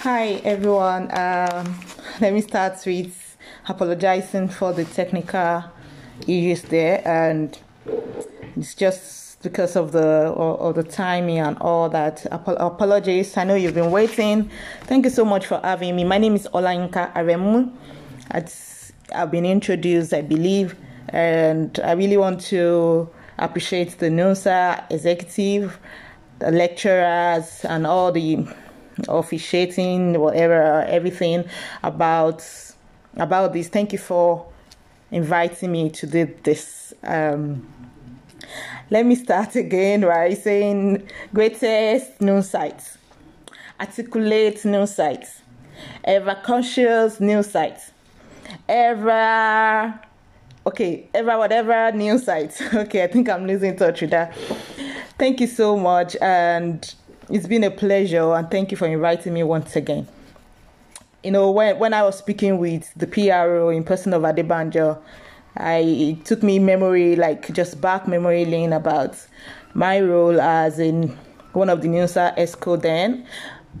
Hi everyone, let me start with apologizing for the technical issues there, and it's just because of the timing and all that. Apologies, I know you've been waiting. Thank you so much for having me. My name is Olayinka Aremu. I've been introduced, I believe, and I really want to appreciate the NUNSA executive, the lecturers, and all the officiating, whatever, everything about this. Thank you for inviting me to do this. Let me start again by saying greatest news sites, articulate news sites, ever conscious news sites, ever whatever news sites. Okay, I think I'm losing touch with that. Thank you so much, and it's been a pleasure, and thank you for inviting me once again. You know, when I was speaking with the P.R.O. in person of Adebanjo, it took me memory, like just back memory lane, about my role as in one of the NUSA ESCO then.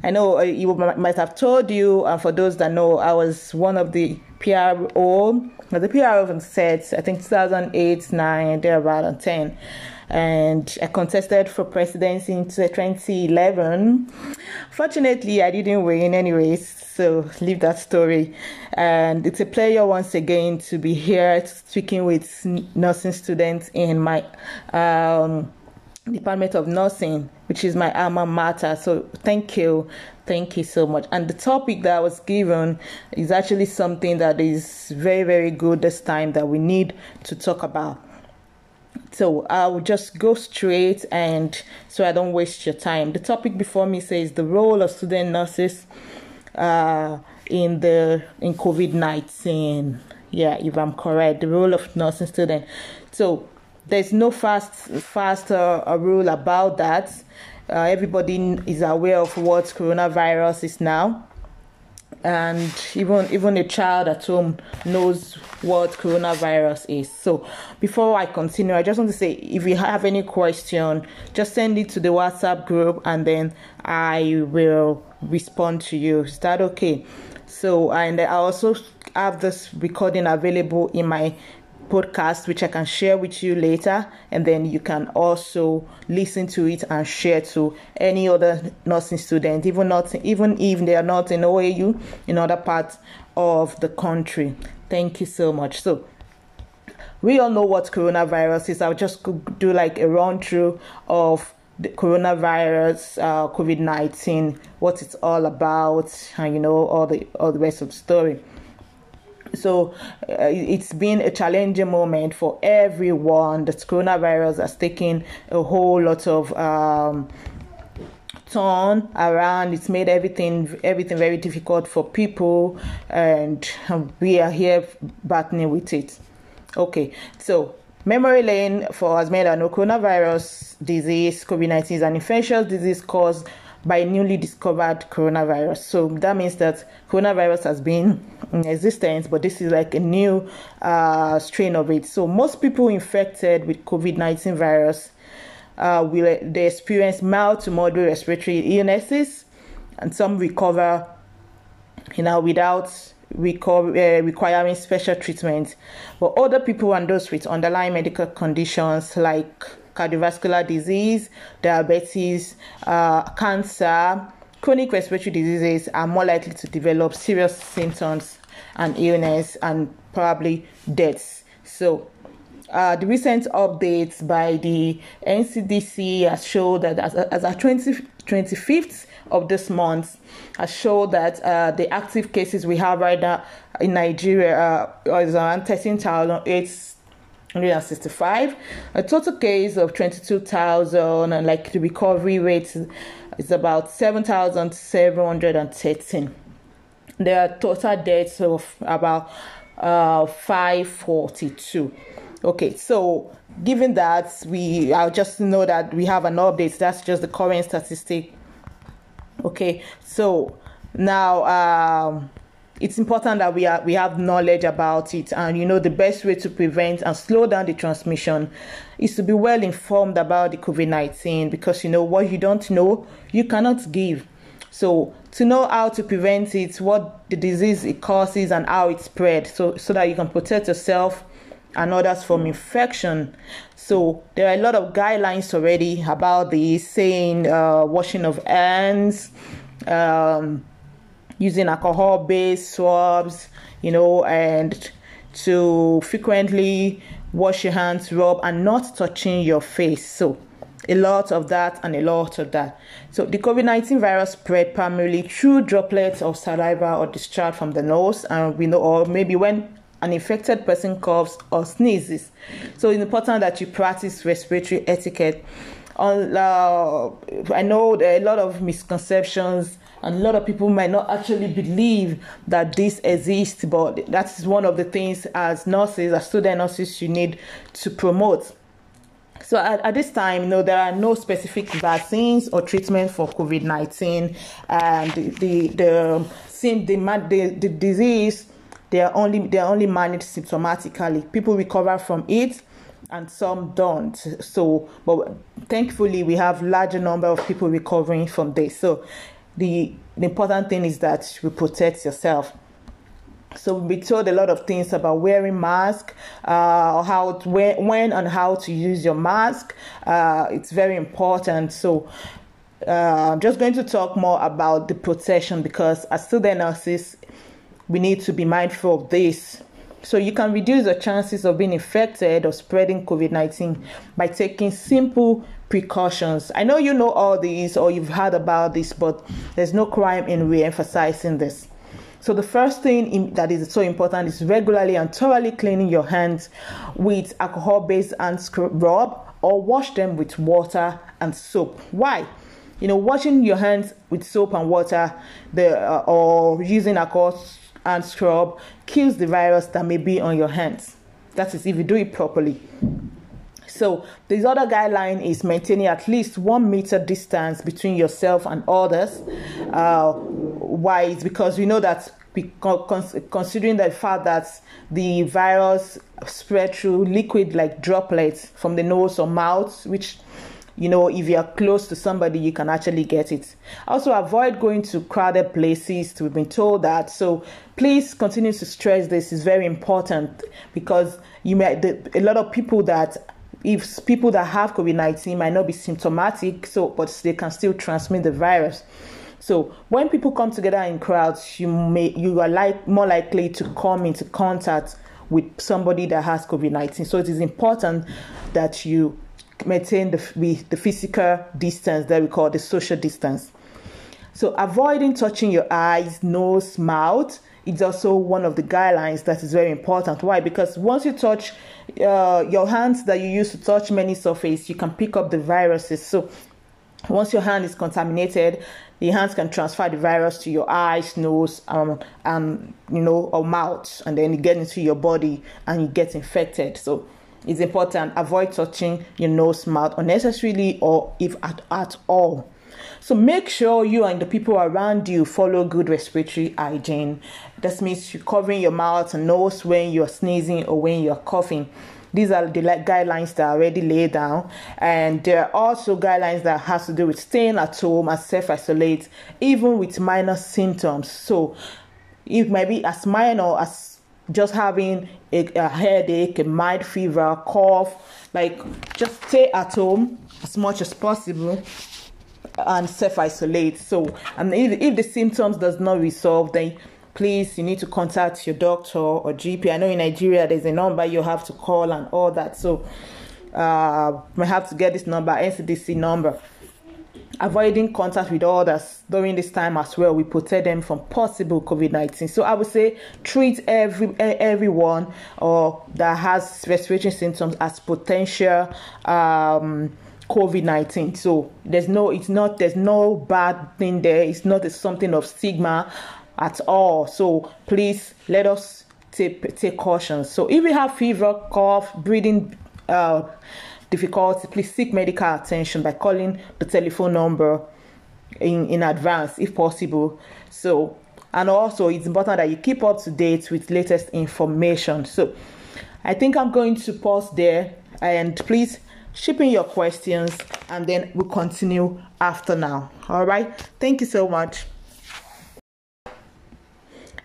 I know you might have told you, and for those that know, I was one of the P.R.O. The P.R.O. said, I think 2008, 9, thereabout, and 10. And I contested for presidency in 2011. Fortunately, I didn't win anyways, so leave that story. And it's a pleasure once again to be here speaking with nursing students in my Department of Nursing, which is my alma mater. So thank you. Thank you so much. And the topic that I was given is actually something that is very, very good this time that we need to talk about. So I'll just go straight, and so I don't waste your time. The topic before me says the role of student nurses in COVID-19. Yeah, if I'm correct, the role of nursing student. So there's no faster rule about that. Everybody is aware of what coronavirus is now. And even a child at home knows what coronavirus is. So before I continue, I just want to say, if you have any question, just send it to the WhatsApp group, and then I will respond to you. Is that okay? So, and I also have this recording available in my podcast, which I can share with you later, and then you can also listen to it and share to any other nursing student, even if they are not in OAU, in other parts of the country. Thank you so much. So we all know what coronavirus is. I'll just do like a run through of the coronavirus, COVID-19, what it's all about, and you know, all the rest of the story. So it's been a challenging moment for everyone. The coronavirus has taken a whole lot of turn around. It's made everything very difficult for people, and we are here battling with it. Okay, so memory lane for as many that know, coronavirus disease, COVID-19, is an infectious disease caused by newly discovered coronavirus. So that means that coronavirus has been in existence, but this is like a new strain of it. So most people infected with COVID-19 virus, they experience mild to moderate respiratory illnesses, and some recover, you know, without requiring special treatment. But other people and those with underlying medical conditions like cardiovascular disease, diabetes, cancer, chronic respiratory diseases are more likely to develop serious symptoms and illness, and probably deaths. So the recent updates by the NCDC has shown that as of 25th of this month, has shown that the active cases we have right now in Nigeria is around 13,865, a total case of 22,000, and like the recovery rate is about 7,713. There are total deaths of about 542. Okay, so given that, I'll just know that we have an update. That's just the current statistic. Okay, so now it's important that we have knowledge about it, and you know, the best way to prevent and slow down the transmission is to be well informed about the COVID-19, because you know, what you don't know, you cannot give. So to know how to prevent it, what the disease it causes and how it spread, so that you can protect yourself and others from infection. So there are a lot of guidelines already about this, saying washing of hands, using alcohol-based swabs, and to frequently wash your hands, rub, and not touching your face. So a lot of that and a lot of that. So the COVID-19 virus spread primarily through droplets of saliva or discharge from the nose, and we know, or maybe when an infected person coughs or sneezes. So it's important that you practice respiratory etiquette. I know there are a lot of misconceptions, and a lot of people might not actually believe that this exists, but that is one of the things as nurses, as student nurses, you need to promote. So at this time, there are no specific vaccines or treatment for COVID-19, and the disease, they are only managed symptomatically. People recover from it, and some don't. So, but thankfully, we have larger number of people recovering from this. So, the important thing is that you protect yourself. So we told a lot of things about wearing mask, when and how to use your mask. It's very important. So I'm just going to talk more about the protection, because as student nurses, we need to be mindful of this. So you can reduce the chances of being infected or spreading COVID-19 by taking simple precautions. I know you know all these, or you've heard about this, but there's no crime in re-emphasizing this. So the first thing that is so important is regularly and thoroughly cleaning your hands with alcohol-based hand scrub, or wash them with water and soap. Why? Washing your hands with soap and water, or using alcohol and scrub, kills the virus that may be on your hands. That is if you do it properly. So this other guideline is maintaining at least 1 meter distance between yourself and others. Why? It's because we know that, considering the fact that the virus spread through liquid like droplets from the nose or mouth, which, if you are close to somebody, you can actually get it. Also, avoid going to crowded places. We've been told that. So please continue to stress this. It's very important, because a lot of people that, if people that have COVID-19 might not be symptomatic, but they can still transmit the virus. So when people come together in crowds, you are more likely to come into contact with somebody that has COVID-19. So it is important that you maintain the physical distance that we call the social distance. So avoiding touching your eyes, nose, mouth. It's also one of the guidelines that is very important. Why? Because once you touch your hands that you use to touch many surfaces, you can pick up the viruses. So once your hand is contaminated, the hands can transfer the virus to your eyes, nose, or mouth, and then you get into your body and you get infected. So it's important. Avoid touching your nose, mouth unnecessarily, or if at all. So make sure you and the people around you follow good respiratory hygiene. That means you're covering your mouth and nose when you're sneezing or when you're coughing. These are the guidelines that are already laid down. And there are also guidelines that has to do with staying at home and self-isolate, even with minor symptoms. So it might be as minor as just having a headache, a mild fever, cough. Just stay at home as much as possible and self-isolate. So, and if the symptoms does not resolve, then please, you need to contact your doctor or GP. I know in Nigeria there's a number you have to call and all that. So we have to get this number, NCDC number. Avoiding contact with others during this time as well, we protect them from possible COVID-19. So I would say treat everyone or that has respiratory symptoms as potential COVID-19. So there's no bad thing there. It's not something of stigma at all. So please let us take caution. So if you have fever, cough, breathing difficulty, please seek medical attention by calling the telephone number in advance if possible. So, and also it's important that you keep up to date with latest information. So I think I'm going to pause there, and please ship in your questions, and then we'll continue after now. All right. Thank you so much.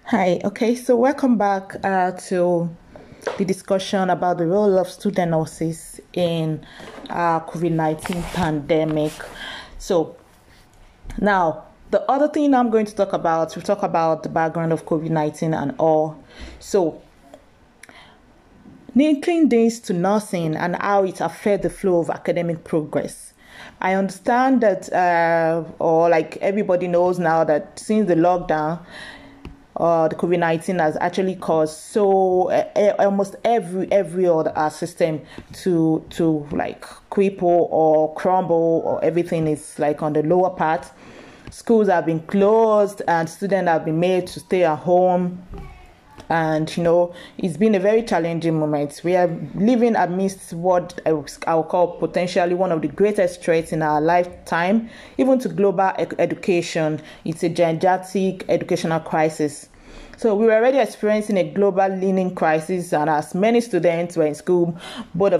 Hi, okay, so welcome back to the discussion about the role of student nurses in COVID-19 pandemic. So now the other thing I'm going to talk about, we'll talk about the background of COVID-19 and all. So linking this to nursing and how it affects the flow of academic progress. I understand that, everybody knows now that since the lockdown, the COVID-19 has actually caused almost every other system to cripple or crumble, or everything is on the lower part. Schools have been closed and students have been made to stay at home. And, it's been a very challenging moment. We are living amidst what I would call potentially one of the greatest threats in our lifetime, even to global education. It's a gigantic educational crisis. So we were already experiencing a global learning crisis, and as many students were in school, most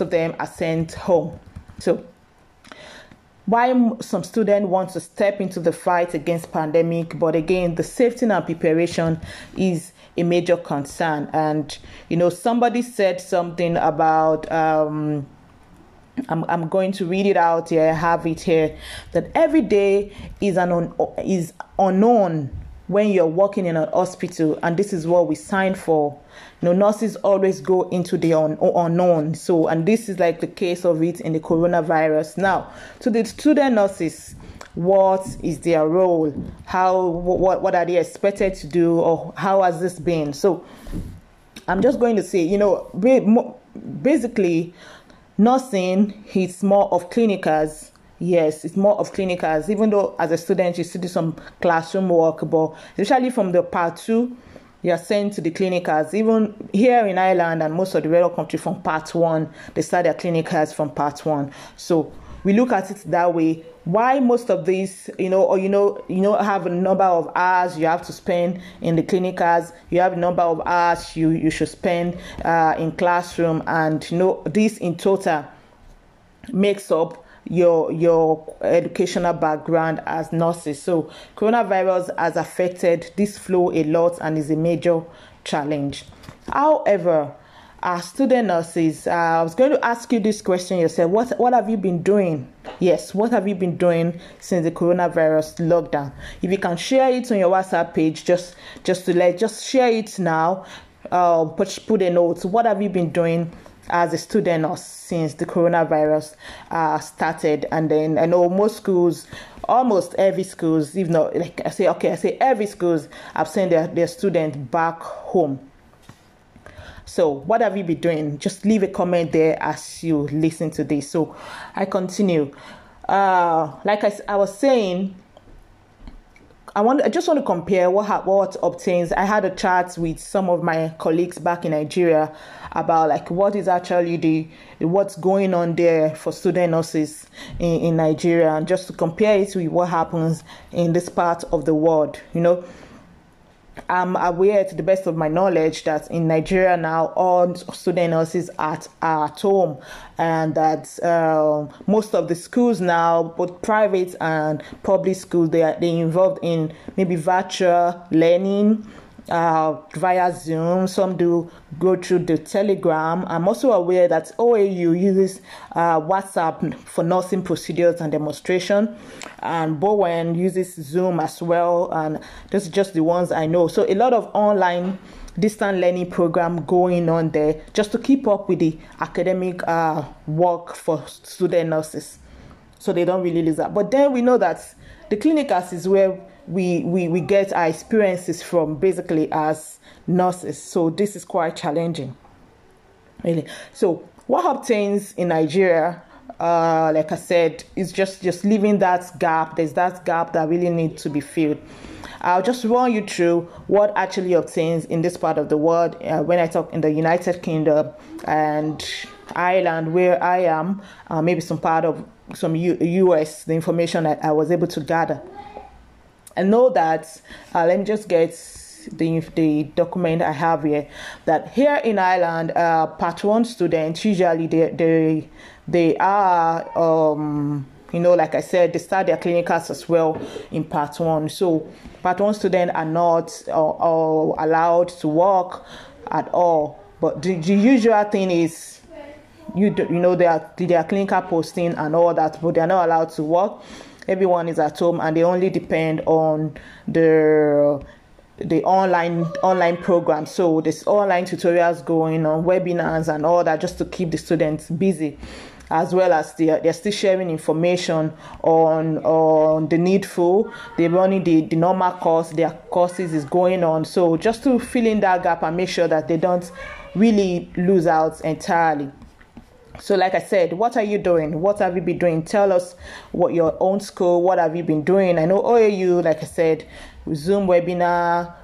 of them are sent home. So while some students want to step into the fight against pandemic, but again, the safety and preparation is a major concern. And, somebody said something about, I'm going to read it out here, I have it here, that every day is unknown when you're working in a hospital, and this is what we signed for. Nurses always go into the unknown. So, and this is the case of it in the coronavirus. Now, to the student nurses, what is their role? What are they expected to do, or how has this been? So, I'm just going to say, basically, nursing is more of clinicals. Yes, it's more of clinicals, even though as a student, you still do some classroom work, but especially from the Part 2, you are sent to the clinicals. Even here in Ireland and most of the other countries, from Part 1, they start their clinicals from Part 1. So we look at it that way. Why most of these, have a number of hours you have to spend in the clinicals. You have a number of hours you should spend in classroom, and this in total makes up your educational background as nurses. So coronavirus has affected this flow a lot and is a major challenge. However, our student nurses, I was going to ask you this question yourself. What have you been doing? Yes, what have you been doing since the coronavirus lockdown? If you can share it on your WhatsApp page, just share it now. But put a note. What have you been doing as a student nurse since the coronavirus started? And then I know almost every schools, if not, I say every schools have sent their students back home. So what have you been doing? Just leave a comment there as you listen to this. So I continue. I was saying, I just want to compare what obtains. I had a chat with some of my colleagues back in Nigeria about what is actually what's going on there for student nurses in Nigeria, and just to compare it with what happens in this part of the world. I'm aware, to the best of my knowledge, that in Nigeria now all student nurses are at home, and that most of the schools now, both private and public schools, they're involved in maybe virtual learning via Zoom. Some do go through the Telegram. I'm also aware that OAU uses WhatsApp for nursing procedures and demonstration, and Bowen uses Zoom as well, and that's just the ones I know. So a lot of online distant learning program going on there, just to keep up with the academic work for student nurses, so they don't really lose that. But then we know that the clinicals is where we get our experiences from, basically, as nurses. So this is quite challenging, really. So what happens in Nigeria, like I said, is just leaving that gap. There's that gap that really needs to be filled. I'll just run you through what actually obtains in this part of the world. When I talk in the United Kingdom and Ireland, where I am, maybe some part of some US, the information that I was able to gather. I know that, let me just get the document I have here, that here in Ireland, Part 1 students, usually they are you know, like I said, they start their clinicals as well in part one. So part one students are not or allowed to work at all. But the usual thing is, you know, their clinical posting and all that, but they are not allowed to work. Everyone is at home, and they only depend on the online program. So there's online tutorials going on, webinars and all that, just to keep the students busy, as well as they're still sharing information on the needful. They're running the normal course, their courses is going on. So just to fill in that gap and make sure that they don't really lose out entirely. So like I said, what are you doing? What have you been doing? Tell us what your own school, what have you been doing? I know OAU, like I said, Zoom webinar,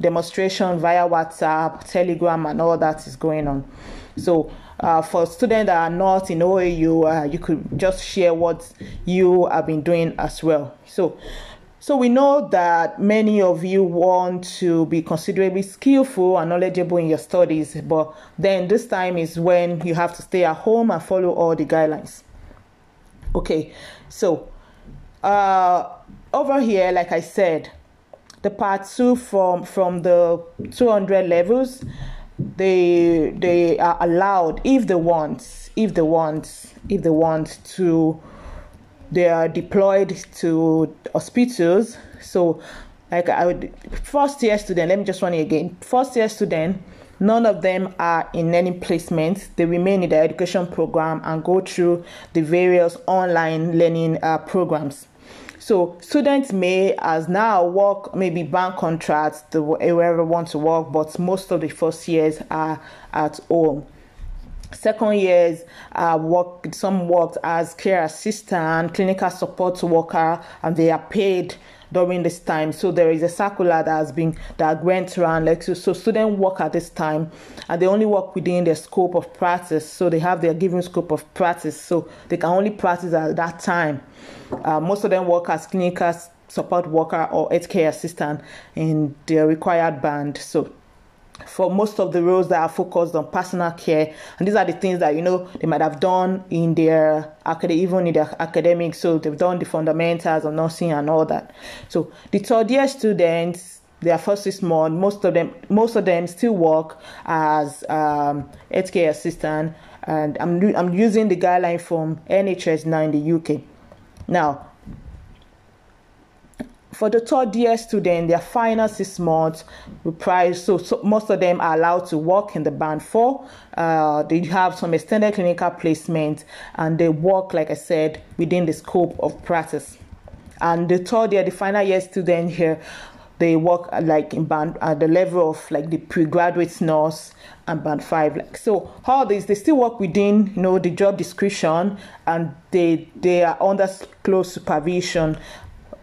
demonstration via WhatsApp, Telegram, and all that is going on. So for students that are not in OAU, you could just share what you have been doing as well. So we know that many of you want to be considerably skillful and knowledgeable in your studies, but then this time is when you have to stay at home and follow all the guidelines. Okay, so over here, like I said, the part two from the 200 levels, they are allowed if they want to. They are deployed to hospitals. So like I would, first year student, none of them are in any placement. They remain in their education program and go through the various online learning programs. So students may as now work, maybe bank contracts, wherever want to work, but most of the first years are at home. Second years, some worked as care assistant, clinical support worker, and they are paid during this time. So there is a circular that went around. So students work at this time, and they only work within their scope of practice. So they have their given scope of practice. So they can only practice at that time. Most of them work as clinical support worker or healthcare assistant in their required band. So for most of the roles that are focused on personal care, and these are the things that, you know, they might have done in their academics. So they've done the fundamentals of nursing and all that. So the third year students, their first 6 months, most of them still work as healthcare assistant, and I'm using the guideline from NHS now in the UK. Now, for the third year student, their final 6 months, so most of them are allowed to work in the band 4. They have some extended clinical placement, and they work, like I said, within the scope of practice. And the third year, the final year student here, they work like in band at the level of like the pre-graduate nurse and band 5. Like, so all these, they still work within, you know, the job description, and they are under close supervision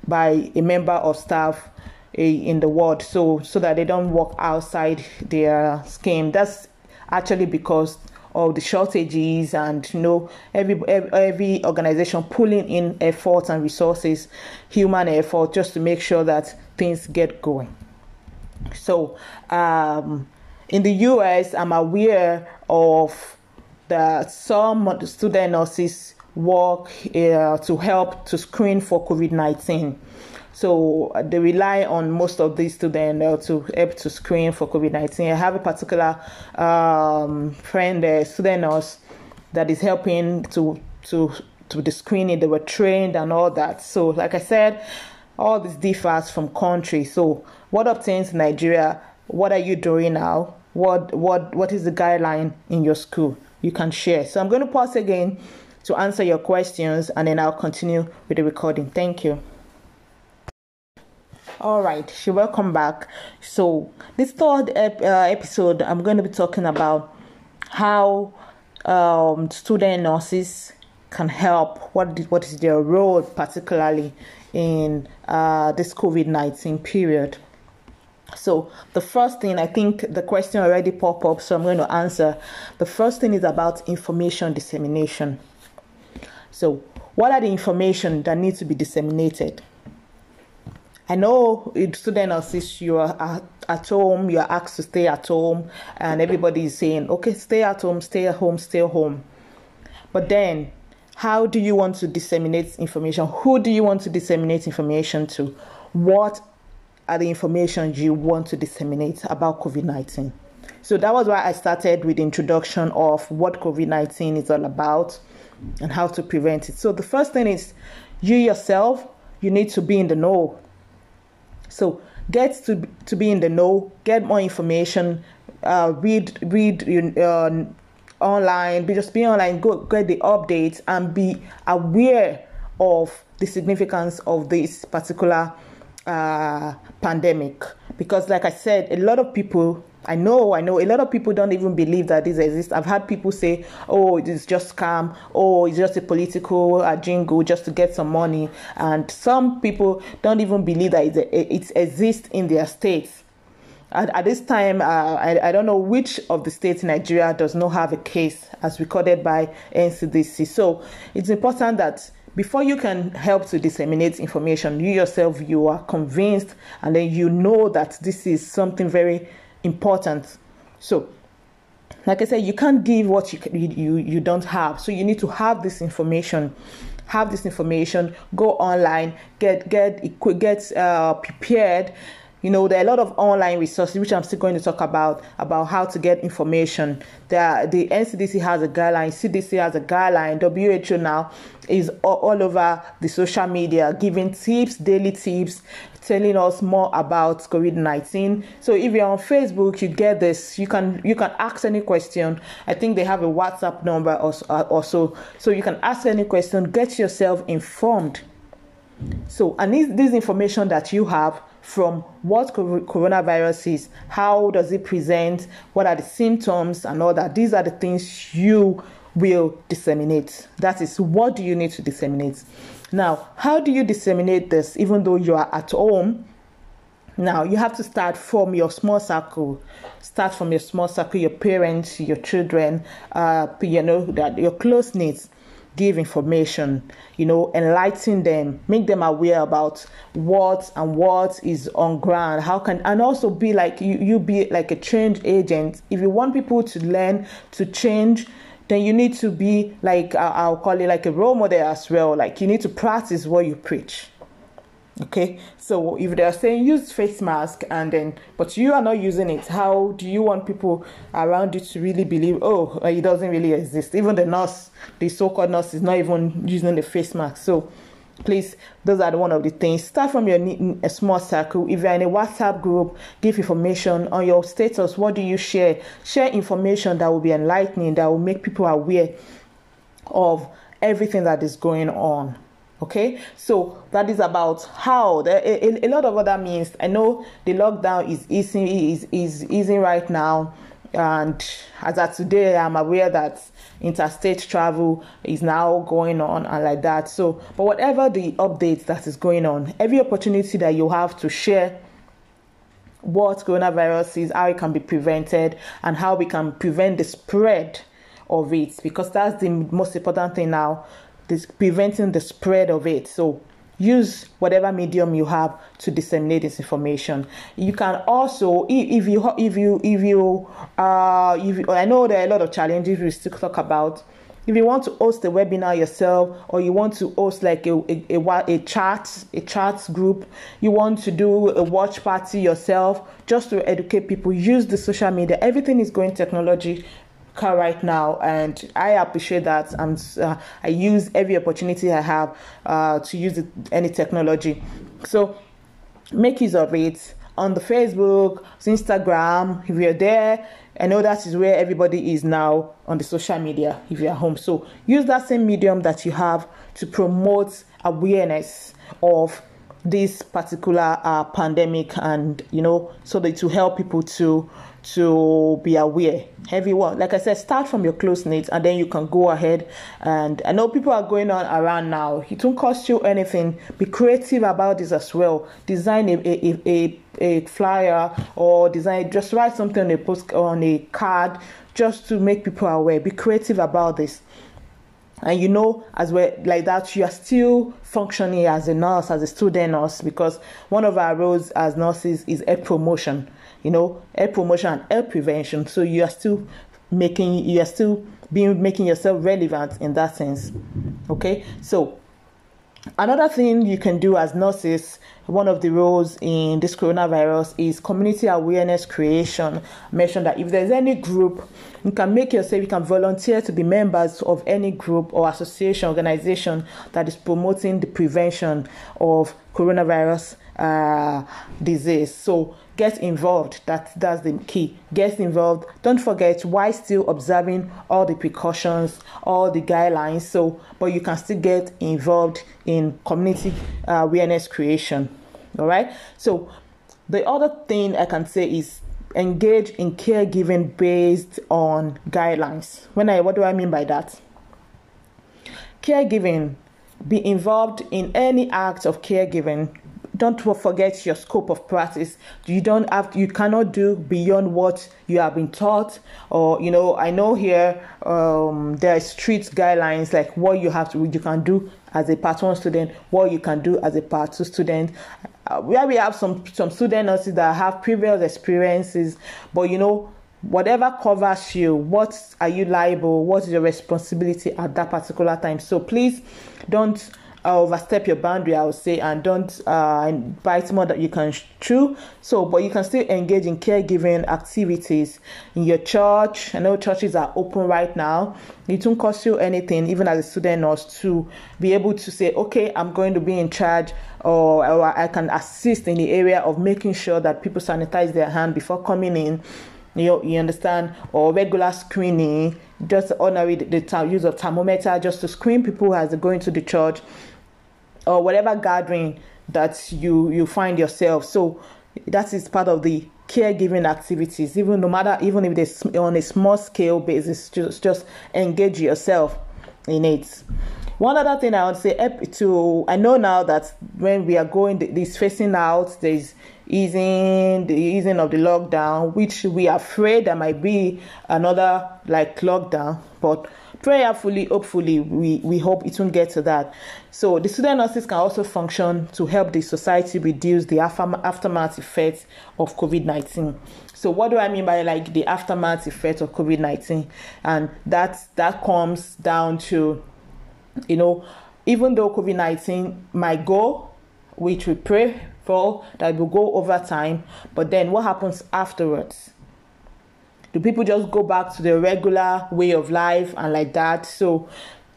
by a member of staff in the ward, so that they don't work outside their scheme. That's actually because of the shortages and, you know, every organization pulling in efforts and resources, human effort, just to make sure that things get going. So in the US, I'm aware of that some student nurses work to help to screen for COVID-19. So they rely on most of these students to help to screen for COVID-19. I have a particular friend, a student nurse, that is helping to the screening. They were trained and all that. So like I said, all this differs from country. So what obtains in Nigeria? What are you doing now? What is the guideline in your school? You can share. So I'm going to pause again to answer your questions, and then I'll continue with the recording. Thank you. All right, welcome back. So this third episode, I'm going to be talking about how student nurses can help. What is their role, particularly in this COVID-19 period? So the first thing, I think the question already popped up, so I'm going to answer. The first thing is about information dissemination. So what are the information that needs to be disseminated? I know student nurses, you are at home, you are asked to stay at home, and everybody is saying, okay, stay at home, stay at home, stay at home. But then How do you want to disseminate information? Who do you want to disseminate information to? What are the information you want to disseminate about COVID-19? So that was why I started with the introduction of what COVID-19 is all about and how to prevent it. So the first thing is you yourself, you need to be in the know. So get to be in the know, get more information, read online, just be online, go get the updates and be aware of the significance of this particular pandemic. Because like I said, a lot of people, I know a lot of people don't even believe that this exists. I've had people say, oh, it's just scam, oh, it's just a political jingle just to get some money. And some people don't even believe that it exists in their states. At this time, I don't know which of the states in Nigeria does not have a case as recorded by NCDC. So it's important that before you can help to disseminate information, you yourself, you are convinced, and then you know that this is something very important. So, like I said, you can't give what you don't have. So you need to have this information. Go online. Get prepared. You know, there are a lot of online resources, which I'm still going to talk about how to get information. The NCDC has a guideline, CDC has a guideline, WHO now is all over the social media, giving tips, daily tips, telling us more about COVID-19. So if you're on Facebook, you get this. You can ask any question. I think they have a WhatsApp number or so. So you can ask any question, get yourself informed. So, and this information that you have from what coronavirus is, how does it present, what are the symptoms and all that, these are the things you will disseminate. That is, what do you need to disseminate? Now, how do you disseminate this even though you are at home? Now, you have to start from your small circle. Start from your small circle, your parents, your children, that your close needs. Give information, enlighten them, make them aware about what is on ground. How can, and also be like you be like a change agent. If you want people to learn to change, then you need to be like, I'll call it like a role model as well. Like, you need to practice what you preach. Okay, so if they're saying use face mask but you are not using it, how do you want people around you to really believe, oh, it doesn't really exist? Even the nurse, the so-called nurse, is not even using the face mask. So please, those are one of the things. Start from a small circle. If you're in a WhatsApp group, give information on your status. What do you share? Share information that will be enlightening, that will make people aware of everything that is going on. Okay, so that is about how. A lot of other means. I know the lockdown is easing right now, and as of today, I'm aware that interstate travel is now going on and like that. So, but whatever the updates that is going on, every opportunity that you have to share what coronavirus is, how it can be prevented, and how we can prevent the spread of it, because that's the most important thing now. Is preventing the spread of it. So use whatever medium you have to disseminate this information. You can also, if you I know there are a lot of challenges we still talk about. If you want to host a webinar yourself, or you want to host like a chat group, you want to do a watch party yourself, just to educate people. Use the social media. Everything is going technology right now, and I appreciate that. I use every opportunity I have to use any technology. So make use of it on the Facebook, Instagram. If you're there, I know that is where everybody is now, on the social media, if you're home. So use that same medium that you have to promote awareness of this particular pandemic, and so that to help people to be aware. Everyone, like I said, start from your close needs, and then you can go ahead. And I know people are going on around now. It won't cost you anything. Be creative about this as well. Design a flyer, or just write something on a card, just to make people aware. Be creative about this. And as well, like that, you are still functioning as a nurse, as a student nurse, because one of our roles as nurses is health promotion, and health prevention. So you are still making yourself relevant in that sense. Okay, so another thing you can do as nurses, one of the roles in this coronavirus is community awareness creation. Mention that if there's any group, you can make yourself, you can volunteer to be members of any group or association, organization that is promoting the prevention of coronavirus disease. So get involved. That's the key. Get involved. Don't forget, while still observing all the precautions, all the guidelines. So, but you can still get involved in community awareness creation. All right. So the other thing I can say is engage in caregiving based on guidelines. What do I mean by that? Caregiving. Be involved in any act of caregiving. Don't forget your scope of practice. You cannot do beyond what you have been taught. Or, I know here there are strict guidelines like what you can do as a part 1 student, what you can do as a part 2 student. Where we have some student nurses that have previous experiences, but whatever covers you, what are you liable? What is your responsibility at that particular time? So please don't overstep your boundary, I would say, and don't bite more than you can chew. So, but you can still engage in caregiving activities in your church. I know churches are open right now. It won't cost you anything, even as a student nurse, to be able to say, okay, I'm going to be in charge, or I can assist in the area of making sure that people sanitize their hand before coming in. You understand? Or regular screening, just honorary the use of thermometer just to screen people who are going to the church or whatever gathering that you find yourself. So that is part of the caregiving activities. Even if it's on a small scale basis, just engage yourself in it. One other thing I would say, I know now that when we are going this phasing out, there's the easing of the lockdown, which we are afraid there might be another lockdown, but prayerfully, hopefully, we hope it won't get to that. So the student nurses can also function to help the society reduce the aftermath effects of COVID-19. So what do I mean by the aftermath effect of COVID-19? And that comes down to, even though COVID-19 might go, which we pray for, that will go over time, but then what happens afterwards? Do people just go back to their regular way of life and like that? So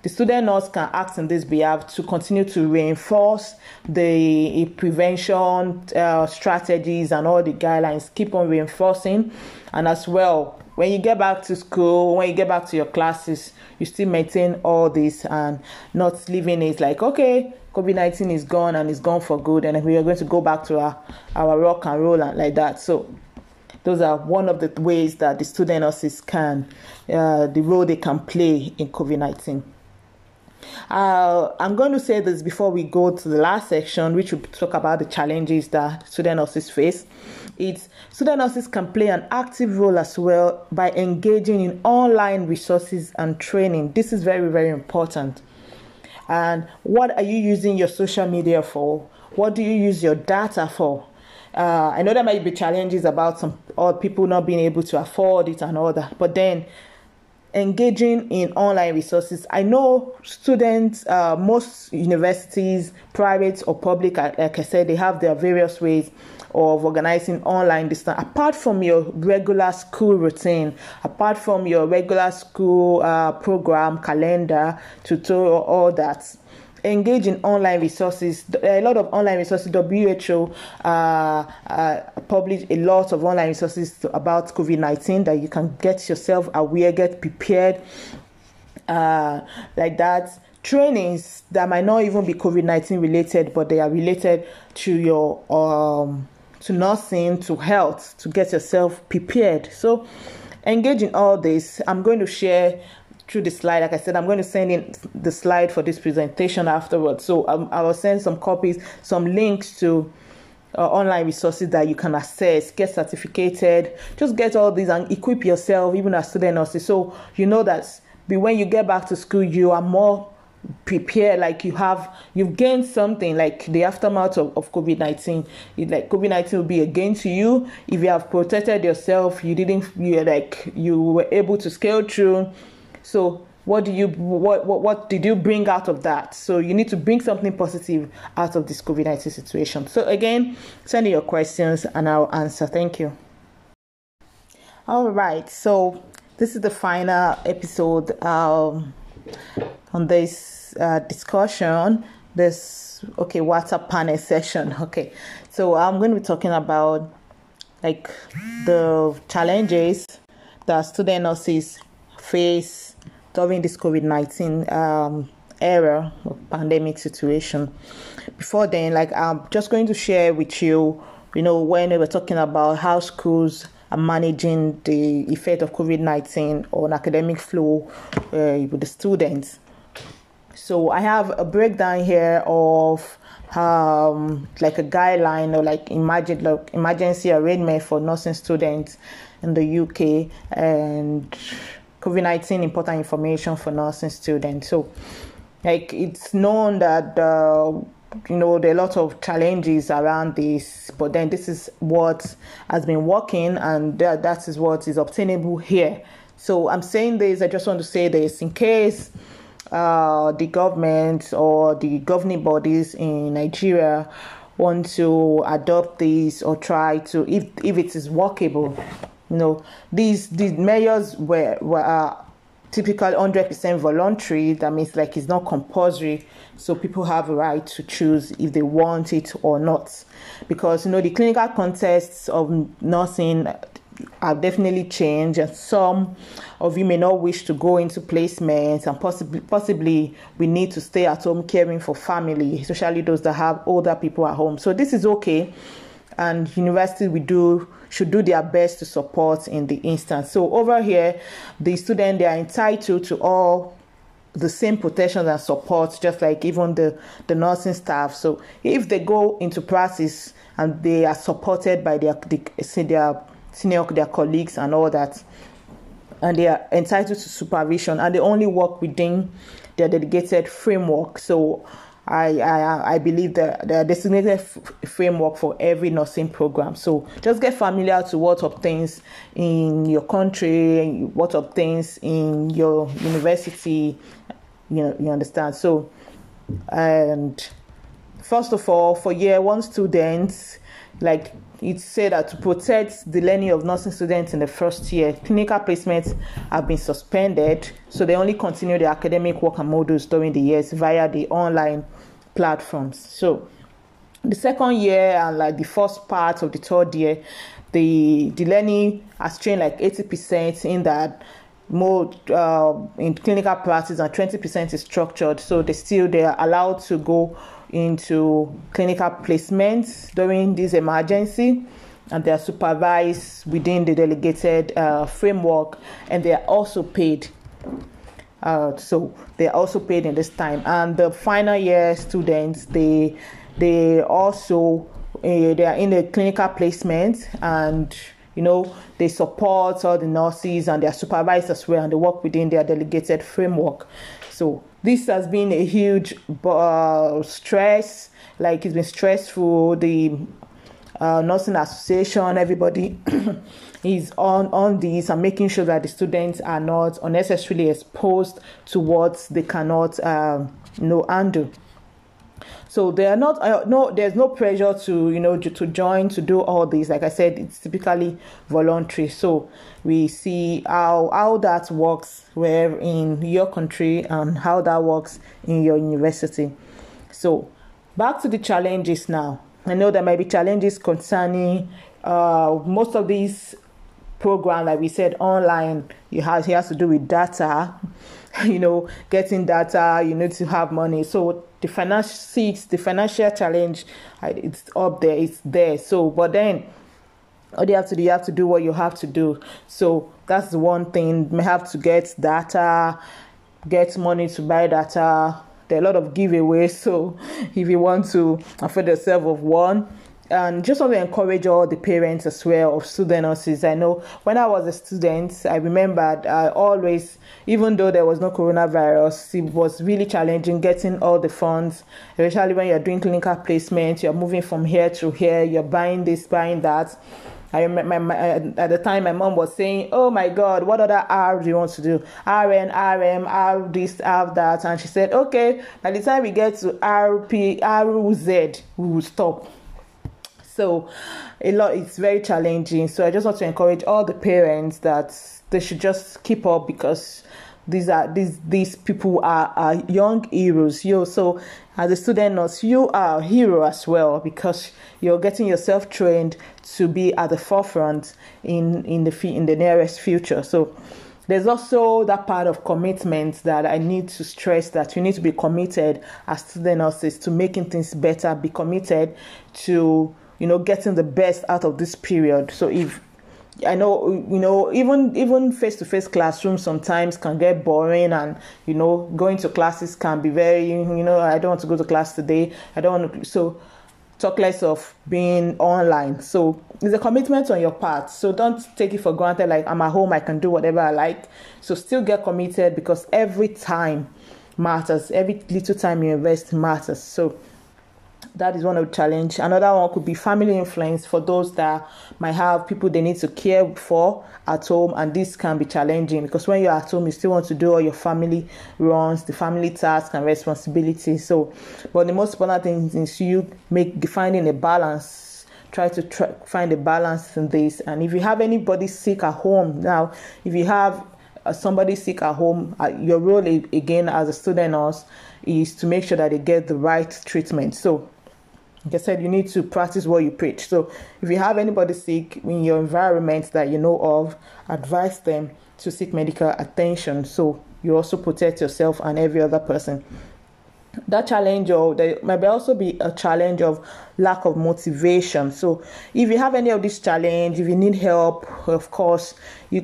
the student nurse can act on this behalf to continue to reinforce the prevention strategies and all the guidelines. Keep on reinforcing, and as well, when you get back to school, when you get back to your classes, you still maintain all this and not leaving it okay, COVID-19 is gone and it's gone for good, and we are going to go back to our rock and roll and like that. So those are one of the ways that the student nurses can, the role they can play in COVID-19. I'm going to say this before we go to the last section, which will talk about the challenges that student nurses face. Student nurses can play an active role as well by engaging in online resources and training. This is very, very important. And what are you using your social media for? What do you use your data for? I know there might be challenges about some or people not being able to afford it and all that, but then engaging in online resources. I know students, most universities, private or public, like I said, they have their various ways of organizing online distance. Apart from your regular school routine, apart from your regular school program, calendar, tutorial, all that. Engage in online resources. A lot of online resources. WHO published a lot of online resources about COVID-19 that you can get yourself aware, get prepared, like that. Trainings that might not even be COVID-19 related, but they are related to your to nursing, to health, to get yourself prepared. So engage in all this. I'm going to share through the slide. Like I said, I'm going to send in the slide for this presentation afterwards. So I will send some copies, some links to online resources that you can access, get certificated, just get all these and equip yourself, even as student nurses. So that when you get back to school, you are more prepared, you've gained something, the aftermath of COVID-19. COVID-19 will be a gain to you. If you have protected yourself, you were able to scale through So what did you bring out of that? So you need to bring something positive out of this COVID-19 situation. So again, send in your questions and I'll answer. Thank you. All right. So this is the final episode on this discussion. WhatsApp panel session. Okay, so I'm going to be talking about like the challenges that student nurses face during this COVID-19 era or pandemic situation. Before then, I'm just going to share with you, when we were talking about how schools are managing the effect of COVID-19 on academic flow with the students. So I have a breakdown here of a guideline or emergency arrangement for nursing students in the UK and COVID-19 important information for nursing students. So it's known that there are a lot of challenges around this, but then this is what has been working and that is what is obtainable here. So I'm saying this, I just want to say this in case the government or the governing bodies in Nigeria want to adopt this or try to, if it is workable. These measures were typical 100% voluntary. That means it's not compulsory. So people have a right to choose if they want it or not. Because, the clinical contexts of nursing have definitely changed, and some of you may not wish to go into placements, and possibly we need to stay at home caring for family, especially those that have older people at home. So this is okay, and university should do their best to support in the instance. So over here, the student, they are entitled to all the same protection and support, just like even the nursing staff. So if they go into practice and they are supported by their senior, their colleagues and all that, and they are entitled to supervision, and they only work within their delegated framework. So I believe that there are designated framework for every nursing program. So just get familiar to what obtains in your country, what obtains in your university, you understand. So, and first of all, for year one students, it said that to protect the learning of nursing students in the first year, clinical placements have been suspended, so they only continue their academic work and modules during the years via the online platforms. So the second year and the first part of the third year, the learning has changed 80% in that more in clinical practice, and 20% is structured. So they are allowed to go into clinical placements during this emergency, and they are supervised within the delegated framework, and they are also paid. So they are also paid in this time. And the final year students, they also they are in the clinical placement, and they support all the nurses, and they are supervised as well, and they work within their delegated framework. So this has been a huge stress. It's been stressful. The nursing association, everybody is on this and making sure that the students are not unnecessarily exposed to what they cannot handle. So they are not. There's no pressure to to join to do all this. Like I said, it's typically voluntary. So we see how that works where in your country and how that works in your university. So back to the challenges now. I know there may be challenges concerning most of these programs. Like we said, online, it has to do with data. Getting data, you need to have money. So the financial challenge, it's up there, it's there. So, but then all you have to do what you have to do. So that's the one thing. You have to get data, get money to buy data. There are a lot of giveaways. So if you want to afford yourself of one, and just want to encourage all the parents as well of student nurses. I know when I was a student, I remembered I always, even though there was no coronavirus, it was really challenging getting all the funds, especially when you're doing clinical placement, you're moving from here to here, you're buying this, buying that. At the time, my mom was saying, "Oh my God, what other R do you want to do? RN, RM, R this, R that." And she said, "Okay, by the time we get to RP, RZ, we will stop." So, it's very challenging. So I just want to encourage all the parents that they should just keep up, because these people are young heroes. So as a student nurse, you are a hero as well, because you're getting yourself trained to be at the forefront in the nearest future. So there's also that part of commitment that I need to stress, that you need to be committed as student nurses to making things better. Be committed to getting the best out of this period. So if I know, even face-to-face classrooms sometimes can get boring, and, going to classes can be very, I don't want to go to class today. I don't want to, so talk less of being online. So it's a commitment on your part. So don't take it for granted, like, I'm at home, I can do whatever I like. So still get committed, because every time matters. Every little time you invest matters. So that is one of the challenge. Another one could be family influence, for those that might have people they need to care for at home, and this can be challenging, because when you're at home, you still want to do all your family runs, the family tasks and responsibilities. So, but the most important thing is you finding a balance. Try to find a balance in this. And if you have anybody sick at home now, if you have somebody sick at home, your role again as a student nurse is to make sure that they get the right treatment. So, like I said, you need to practice what you preach. So if you have anybody sick in your environment that you know of, advise them to seek medical attention. So you also protect yourself and every other person. That challenge, or there might also be a challenge of lack of motivation. So if you have any of this challenge, if you need help, of course, you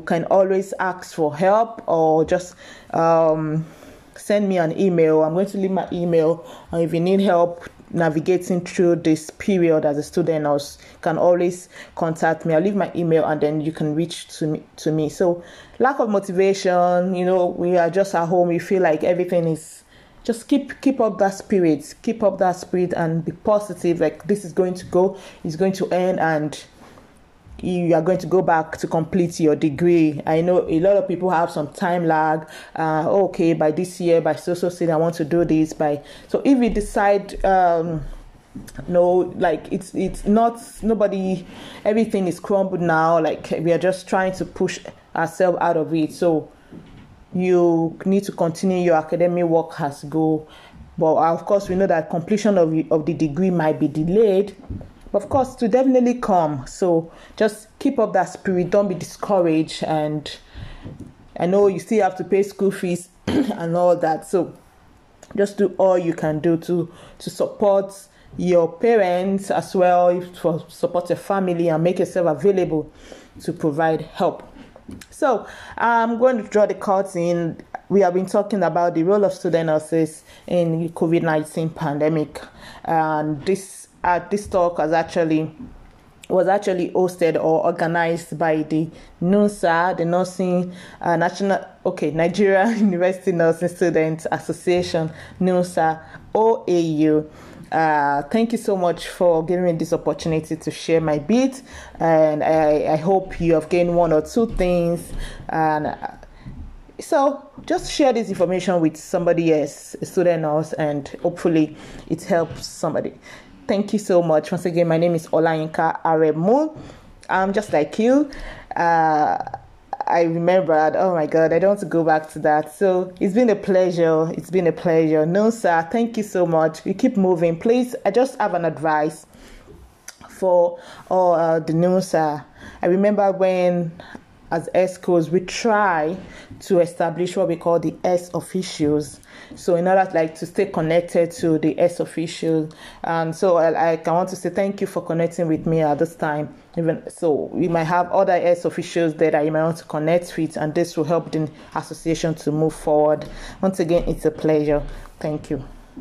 can always ask for help, or just send me an email. I'm going to leave my email. And if you need help navigating through this period as a student, or can always contact me. I'll leave my email, and then you can reach to me. So lack of motivation, we are just at home. We feel like everything is, just keep up that spirit. Keep up that spirit and be positive. Like, this is going to go. It's going to end, and you are going to go back to complete your degree. I know a lot of people have some time lag. Okay, by this year, by so soon, I want to do this. So if you decide, it's not nobody. Everything is crumbled now. Like, we are just trying to push ourselves out of it. So you need to continue your academic work as go. But of course, we know that completion of the degree might be delayed. Of course, to definitely come. So just keep up that spirit. Don't be discouraged. And I know you still have to pay school fees and all that. So just do all you can do to support your parents as well, to support your family, and make yourself available to provide help. So I'm going to draw the curtain. We have been talking about the role of student nurses in the COVID-19 pandemic, and this talk was actually hosted or organized by the NUNSA, the Nigeria University Nursing Students Association, NUNSA OAU. Thank you so much for giving me this opportunity to share my bit, and I hope you have gained one or two things. And so just share this information with somebody else, a student nurse, and hopefully it helps somebody. Thank you so much. Once again, my name is Olayinka Aremu. I'm just like you. I remembered, oh my God, I don't want to go back to that. So it's been a pleasure. It's been a pleasure. No, sir, thank you so much. We keep moving. Please, I just have an advice for all the NUSA. I remember when, as ESCOs, we try to establish what we call the S officials. So in order to stay connected to the S officials, and so I want to say thank you for connecting with me at this time. Even so, we might have other S officials that you might want to connect with, and this will help the association to move forward. Once again, it's a pleasure. Thank you.